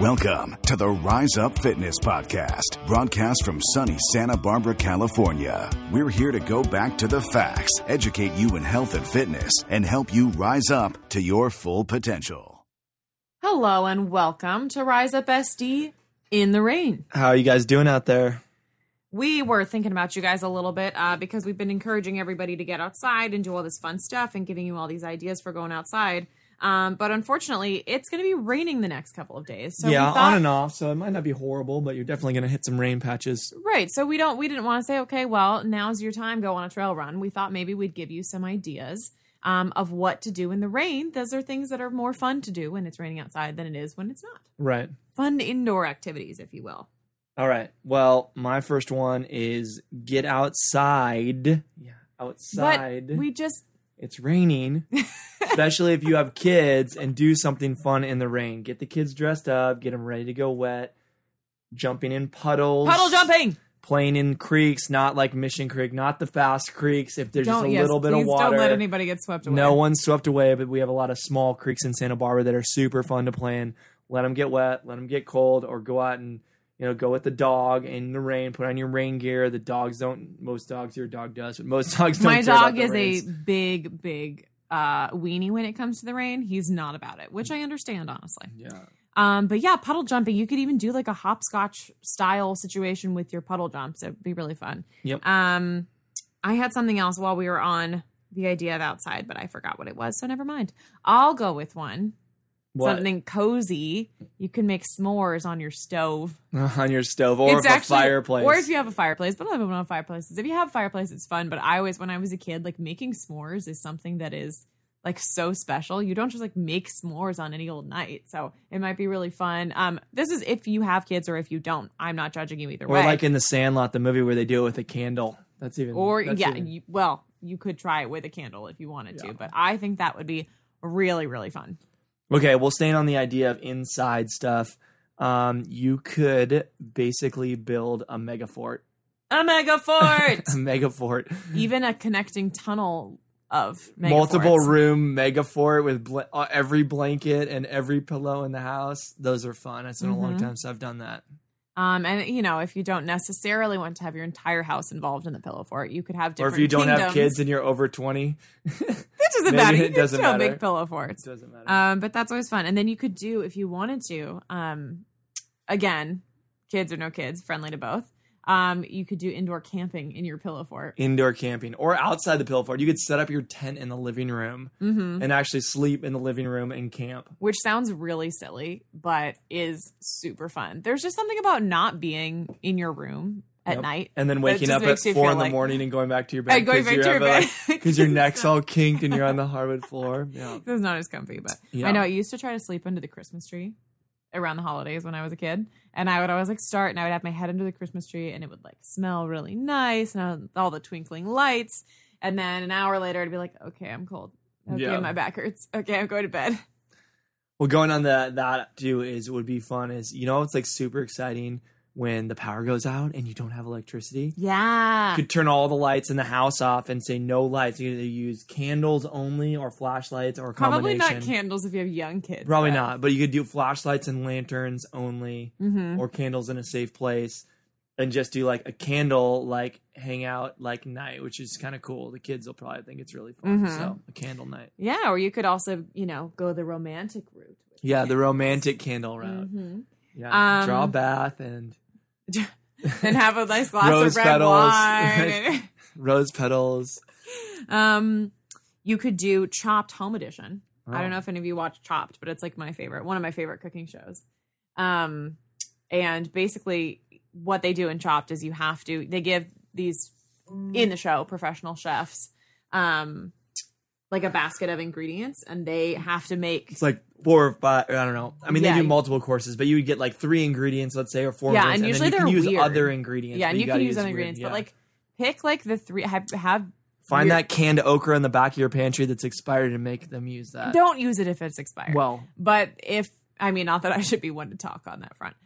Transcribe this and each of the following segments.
Welcome to the Rise Up Fitness Podcast, broadcast from sunny Santa Barbara, California. We're here to go back to the facts, educate you in health and fitness, and help you rise up to your full potential. Hello and welcome to Rise Up SD in the rain. How are you guys doing out there? We were thinking about you guys a little bit because we've been encouraging everybody to get outside and do all this fun stuff and giving you all these ideas for going outside. But unfortunately, it's going to be raining the next couple of days. So yeah, we thought, on and off. So it might not be horrible, but you're definitely going to hit some rain patches. Right. So we didn't want to say, okay, well, now's your time. Go on a trail run. We thought maybe we'd give you some ideas of what to do in the rain. Those are things that are more fun to do when it's raining outside than it is when it's not. Right. Fun indoor activities, if you will. All right. Well, my first one is get outside. Yeah, outside. But we just... It's raining, especially if you have kids, and do something fun in the rain. Get the kids dressed up, get them ready to go wet, jumping in puddles. Puddle jumping! Playing in creeks, not like Mission Creek, not the fast creeks. If there's just a little bit of water. Don't let anybody get swept away. No one's swept away, but we have a lot of small creeks in Santa Barbara that are super fun to play in. Let them get wet, let them get cold, or go out and go with the dog in the rain, put on your rain gear. The dogs don't, most dogs don't. My dog is a big weenie when it comes to the rain. He's not about it, which I understand, honestly. Yeah. But yeah, puddle jumping, you could even do like a hopscotch style situation with your puddle jumps. It'd be really fun. Yep. I had something else while we were on the idea of outside, but I forgot what it was. So never mind. I'll go with one. What? Something cozy. You can make s'mores on your stove. Or it's a fireplace. Or if you have a fireplace, but I don't know fireplaces. If you have a fireplace, it's fun. But I always, when I was a kid, like making s'mores is something that is like so special. You don't just like make s'mores on any old night. So it might be really fun. This is if you have kids or if you don't. I'm not judging you either way. Or like in The Sandlot, the movie where they do it with a candle. Well, you could try it with a candle if you wanted to. But I think that would be really, really fun. Okay, well, staying on the idea of inside stuff, you could basically build a mega fort. Even a connecting tunnel of mega multiple forts. Room mega fort with every blanket and every pillow in the house. Those are fun. It's been a long time, so I've done that. And, if you don't necessarily want to have your entire house involved in the pillow fort, you could have different Or if you don't have kids and you're over 20. It doesn't matter. Big pillow forts. It doesn't matter. But that's always fun. And then you could do, if you wanted to, again, kids or no kids, friendly to both, you could do indoor camping in your pillow fort. Indoor camping. Or outside the pillow fort. You could set up your tent in the living room and actually sleep in the living room and camp. Which sounds really silly, but is super fun. There's just something about not being in your room at night. And then waking up at 4 in the morning and going back to your bed. Because your neck's all kinked and you're on the hardwood floor. Yeah. This is not as comfy, but I know I used to try to sleep under the Christmas tree around the holidays when I was a kid. And I would always start and I would have my head under the Christmas tree and it would smell really nice and all the twinkling lights. And then an hour later I'd be like, okay, I'm cold. Okay, my back hurts. Okay, I'm going to bed. Well, going on that too would be fun is, it's super exciting when the power goes out and you don't have electricity. Yeah. You could turn all the lights in the house off and say no lights. You either use candles only or flashlights or a combination. Probably not candles if you have young kids. Probably not. But you could do flashlights and lanterns only or candles in a safe place and just do a candle hangout night, which is kind of cool. The kids will probably think it's really fun. So a candle night. Yeah. Or you could also, go the romantic route. Yeah. The romantic candle route. Mm-hmm. Yeah, draw a bath and have a nice glass of red wine. Rose petals. You could do Chopped Home Edition. Oh. I don't know if any of you watch Chopped, but it's one of my favorite cooking shows. And basically what they do in Chopped is they give these in the show professional chefs a basket of ingredients and they have to make it's like 4 or 5, I don't know. I mean, they do multiple courses, but you would get 3 ingredients, let's say, or 4 ingredients. Yeah, and usually you can use other ingredients. Yeah, and you can use other ingredients, but pick the 3, find that canned okra in the back of your pantry that's expired and make them use that. Don't use it if it's expired. Well. But not that I should be one to talk on that front.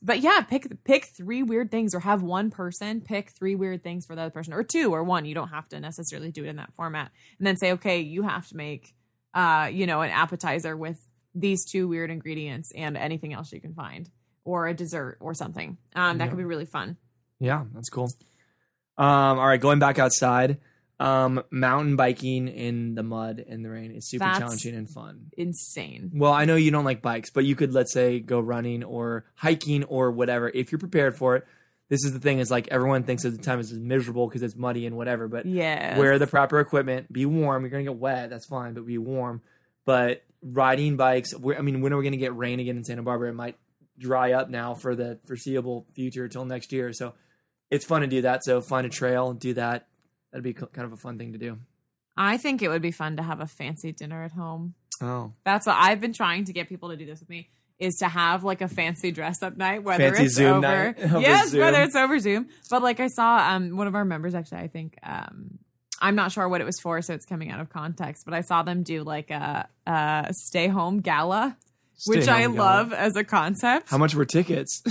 But yeah, pick 3 weird things or have one person pick 3 weird things for the other person or 2 or 1. You don't have to necessarily do it in that format. And then say, okay, you have to make an appetizer with these two weird ingredients and anything else you can find, or a dessert or something. That could be really fun. Yeah, that's cool. All right, going back outside. Mountain biking in the mud and the rain is super challenging and fun. Insane. Well, I know you don't like bikes, but you could, let's say, go running or hiking or whatever if you're prepared for it. This is the thing, is like everyone thinks at the time it's miserable because it's muddy and whatever, but wear the proper equipment, be warm. You're going to get wet, that's fine, but be warm. But riding bikes, when are we going to get rain again in Santa Barbara? It might dry up now for the foreseeable future till next year. So it's fun to do that. So find a trail and do that. That'd be kind of a fun thing to do. I think it would be fun to have a fancy dinner at home. Oh. That's what I've been trying to get people to do this with me, is to have like a fancy dress up night, whether fancy it's Zoom over. Yes, whether it's over Zoom. But like I saw one of our members actually, I think, I'm not sure what it was for, so it's coming out of context, but I saw them do like a stay home gala. Which I love as a concept. How much were tickets?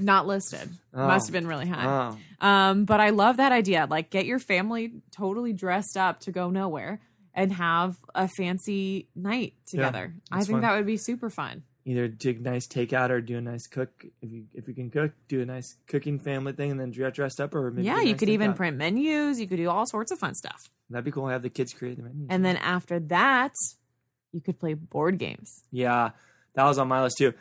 Not listed. Oh. Must have been really high. Oh. But I love that idea. Like, get your family totally dressed up to go nowhere and have a fancy night together. Yeah, I think that would be super fun. Either do a nice takeout or do a nice cook. If you can cook, do a nice cooking family thing and then get dressed up. Or maybe you could even print menus. You could do all sorts of fun stuff. That'd be cool. Have the kids create the menus. And then after that, you could play board games. Yeah, that was on my list too.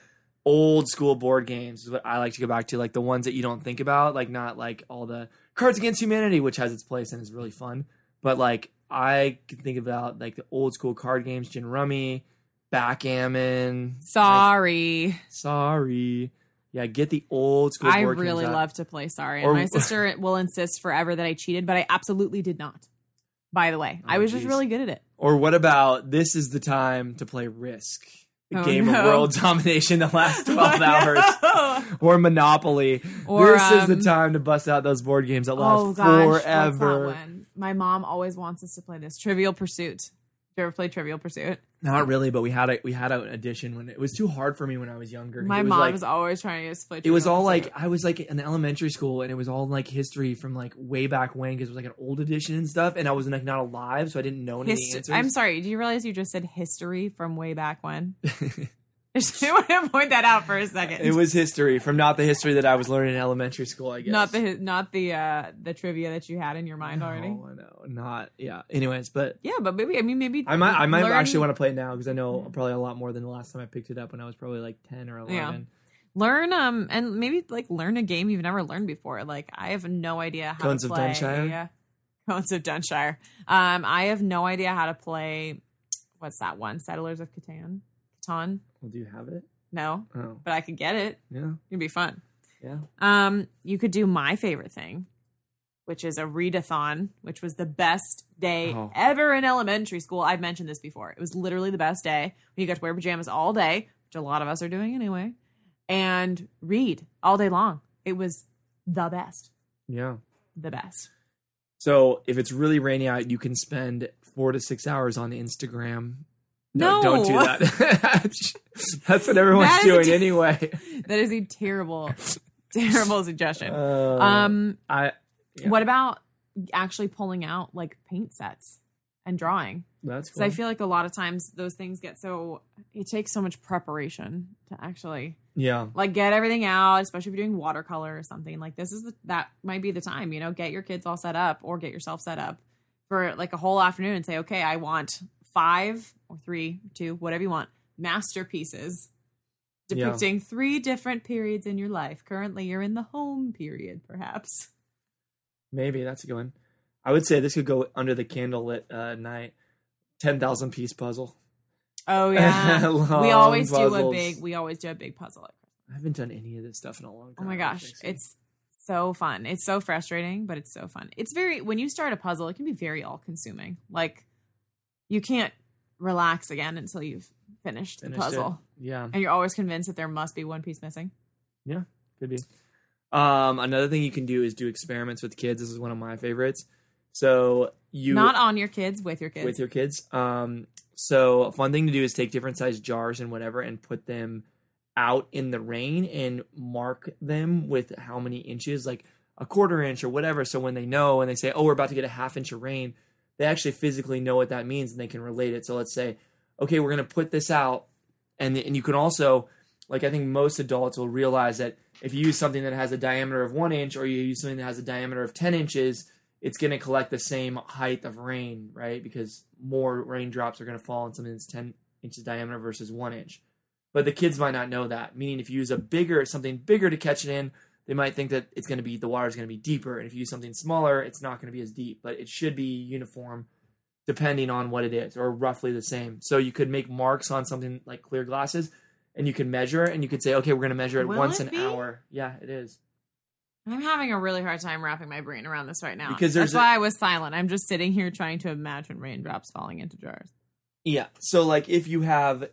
Old school board games is what I like to go back to, like the ones that you don't think about, like not like all the Cards Against Humanity, which has its place and is really fun. But like I can think about like the old school card games, Gin Rummy, Backgammon. Sorry. Yeah, get the old school board games. I really love to play Sorry. And my sister will insist forever that I cheated, but I absolutely did not. By the way, I was just really good at it. Or what about this is the time to play Risk, the game of world domination that lasts 12 hours, or Monopoly. Or, this is the time to bust out those board games that last forever. That's not one. My mom always wants us to play this. Trivial Pursuit. Did you ever play Trivial Pursuit? Not really, but we had an edition when it was too hard for me when I was younger. My mom was always trying to get us to play Trivial Pursuit. It was all like I was like in elementary school, and it was all like history from like way back when because it was like an old edition and stuff. And I was like not alive, so I didn't know any of the answers. I'm sorry. Do you realize you just said history from way back when? I just want to point that out for a second. It was history from not the history that I was learning in elementary school, I guess. Not the trivia that you had in your mind already. Oh, I know. Not, yeah. Anyways, but. Yeah, but maybe. I might actually want to play it now because I know probably a lot more than the last time I picked it up when I was probably like 10 or 11. Yeah. Learn, and maybe like learn a game you've never learned before. Like, I have no idea how to play. Cones of Dunshire. I have no idea how to play, what's that one? Settlers of Catan? Well, do you have it? No, but I could get it. Yeah, it'd be fun. Yeah. You could do my favorite thing, which is a readathon, which was the best day ever in elementary school. I've mentioned this before. It was literally the best day. You got to wear pajamas all day, which a lot of us are doing anyway, and read all day long. It was the best. Yeah, the best. So if it's really rainy out, you can spend 4 to 6 hours on Instagram. No, don't do that. That's what everyone's doing anyway. That is a terrible, terrible suggestion. What about actually pulling out like paint sets and drawing? That's cool. Because I feel like a lot of times those things get it takes so much preparation to actually like get everything out, especially if you're doing watercolor or something. Like this is that might be the time, get your kids all set up or get yourself set up for like a whole afternoon and say, okay, I want 5 or 3, 2, whatever you want, masterpieces depicting 3 different periods in your life. Currently, you're in the home period, perhaps. Maybe that's a good one. I would say this could go under the candlelit night. 10,000 piece puzzle. Oh yeah, We always do a big puzzle. I haven't done any of this stuff in a long time. Oh my gosh, it's so fun. It's so frustrating, but it's so fun. It's when you start a puzzle, it can be very all-consuming. Like. You can't relax again until you've finished the puzzle. It. Yeah. And you're always convinced that there must be one piece missing. Yeah, could be. Another thing you can do is do experiments with kids. This is one of my favorites. So not on your kids, with your kids. With your kids. So a fun thing to do is take different sized jars and whatever and put them out in the rain and mark them with how many inches, like a 1/4 inch or whatever. So when they know and they say, oh, we're about to get a 1/2 inch of rain, they actually physically know what that means and they can relate it. So let's say, okay, we're going to put this out And you can also, like, I think most adults will realize that if you use something that has a diameter of 1 inch or you use something that has a diameter of 10 inches, it's going to collect the same height of rain, right? Because more raindrops are going to fall on something that's 10 inches diameter versus 1 inch. But the kids might not know that, meaning if you use something bigger to catch it in, they might think that it's going to be, the water is going to be deeper. And if you use something smaller, it's not going to be as deep, but it should be uniform depending on what it is, or roughly the same. So you could make marks on something like clear glasses, and you can measure, and you could say, okay, we're going to measure it once an hour. Yeah, it is. I'm having a really hard time wrapping my brain around this right now. That's why I was silent. I'm just sitting here trying to imagine raindrops falling into jars. Yeah. So like if you have,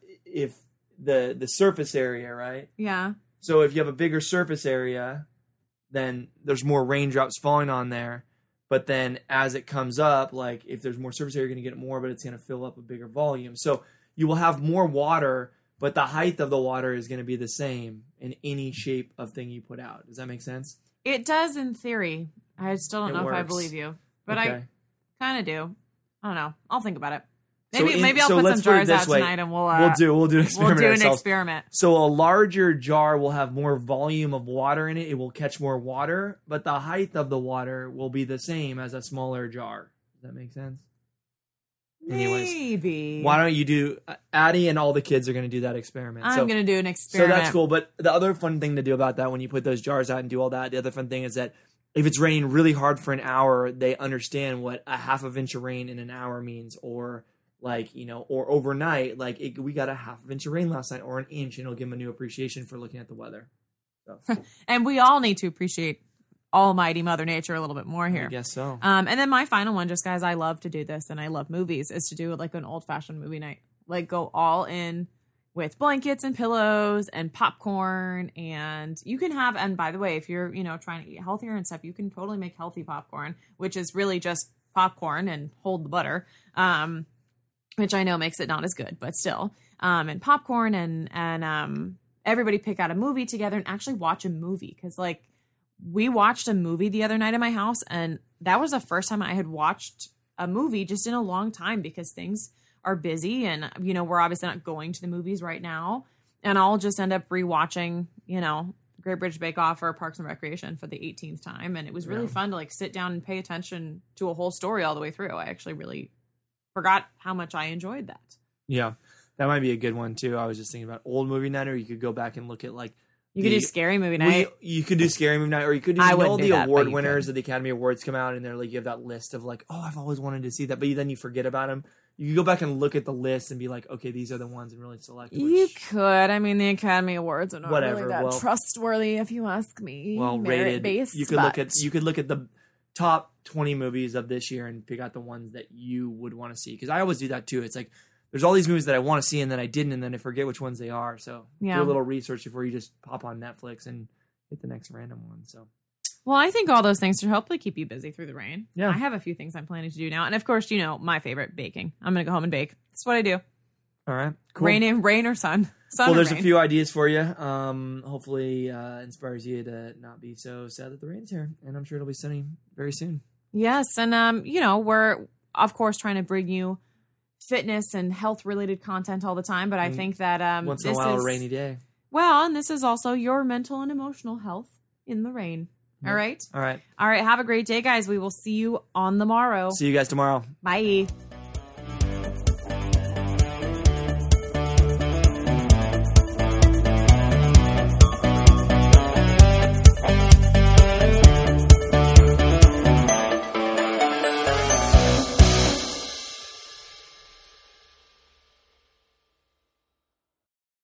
the surface area, right? Yeah. So if you have a bigger surface area, then there's more raindrops falling on there. But then as it comes up, like if there's more surface area, you're going to get more, but it's going to fill up a bigger volume. So you will have more water, but the height of the water is going to be the same in any shape of thing you put out. Does that make sense? It does in theory. I still don't know if I believe you, but okay. I kind of do. I don't know. I'll think about it. Maybe I'll put some jars out tonight and we'll do an experiment. So a larger jar will have more volume of water in it. It will catch more water, but the height of the water will be the same as a smaller jar. Does that make sense? Anyways, why don't you do, Addie and all the kids are going to do that experiment. I'm going to do an experiment. So that's cool. But the other fun thing to do about that, when you put those jars out and do all that, the other fun thing is that if it's raining really hard for an hour, they understand what a half of inch of rain in an hour means, or like, you know, or overnight, like we got a half of inch of rain last night, or an inch, and it'll give them a new appreciation for looking at the weather. So cool. And we all need to appreciate almighty Mother Nature a little bit more here. I guess so. And then my final one, just guys, I love to do this and I love movies, is to do like an old fashioned movie night. Like go all in with blankets and pillows and popcorn, and you can have, and by the way, if you're, you know, trying to eat healthier and stuff, you can totally make healthy popcorn, which is really just popcorn and hold the butter, which I know makes it not as good, but still, and popcorn and everybody pick out a movie together and actually watch a movie. 'Cause like, we watched a movie the other night at my house, and that was the first time I had watched a movie just in a long time, because things are busy and, you know, we're obviously not going to the movies right now. And I'll just end up rewatching, you know, Great British Bake Off or Parks and Recreation for the 18th time. And it was really fun to like sit down and pay attention to a whole story all the way through. I actually really forgot how much I enjoyed that. Yeah, that might be a good one too. I was just thinking about old movie night, or you could go back and look at like, You could do Scary Movie Night. You could do Scary Movie Night, or you could do all the award winners of the Academy Awards come out, and they're like, you have that list of like, oh, I've always wanted to see that, but then you forget about them. You could go back and look at the list and be like, okay, these are the ones, and really select. You could. I mean, the Academy Awards are not really that trustworthy, if you ask me. Well, rated. You could look at the top 20 movies of this year and pick out the ones that you would want to see. Because I always do that too. It's like, there's all these movies that I want to see and then I didn't, and then I forget which ones they are. So do a little research before you just pop on Netflix and hit the next random one. So, well, I think all those things should hopefully keep you busy through the rain. Yeah. I have a few things I'm planning to do now. And of course, you know, my favorite, baking. I'm going to go home and bake. That's what I do. All right. Cool. Rain or sun. Well, there's a few ideas for you. Hopefully inspires you to not be so sad that the rain's here. And I'm sure it'll be sunny very soon. Yes. And, you know, we're, of course, trying to bring you fitness and health related content all the time, but I think that once in a while, a rainy day. Well, and this is also your mental and emotional health in the rain. Mm-hmm. All right. Have a great day, guys. We will see you on the morrow. See you guys tomorrow. Bye.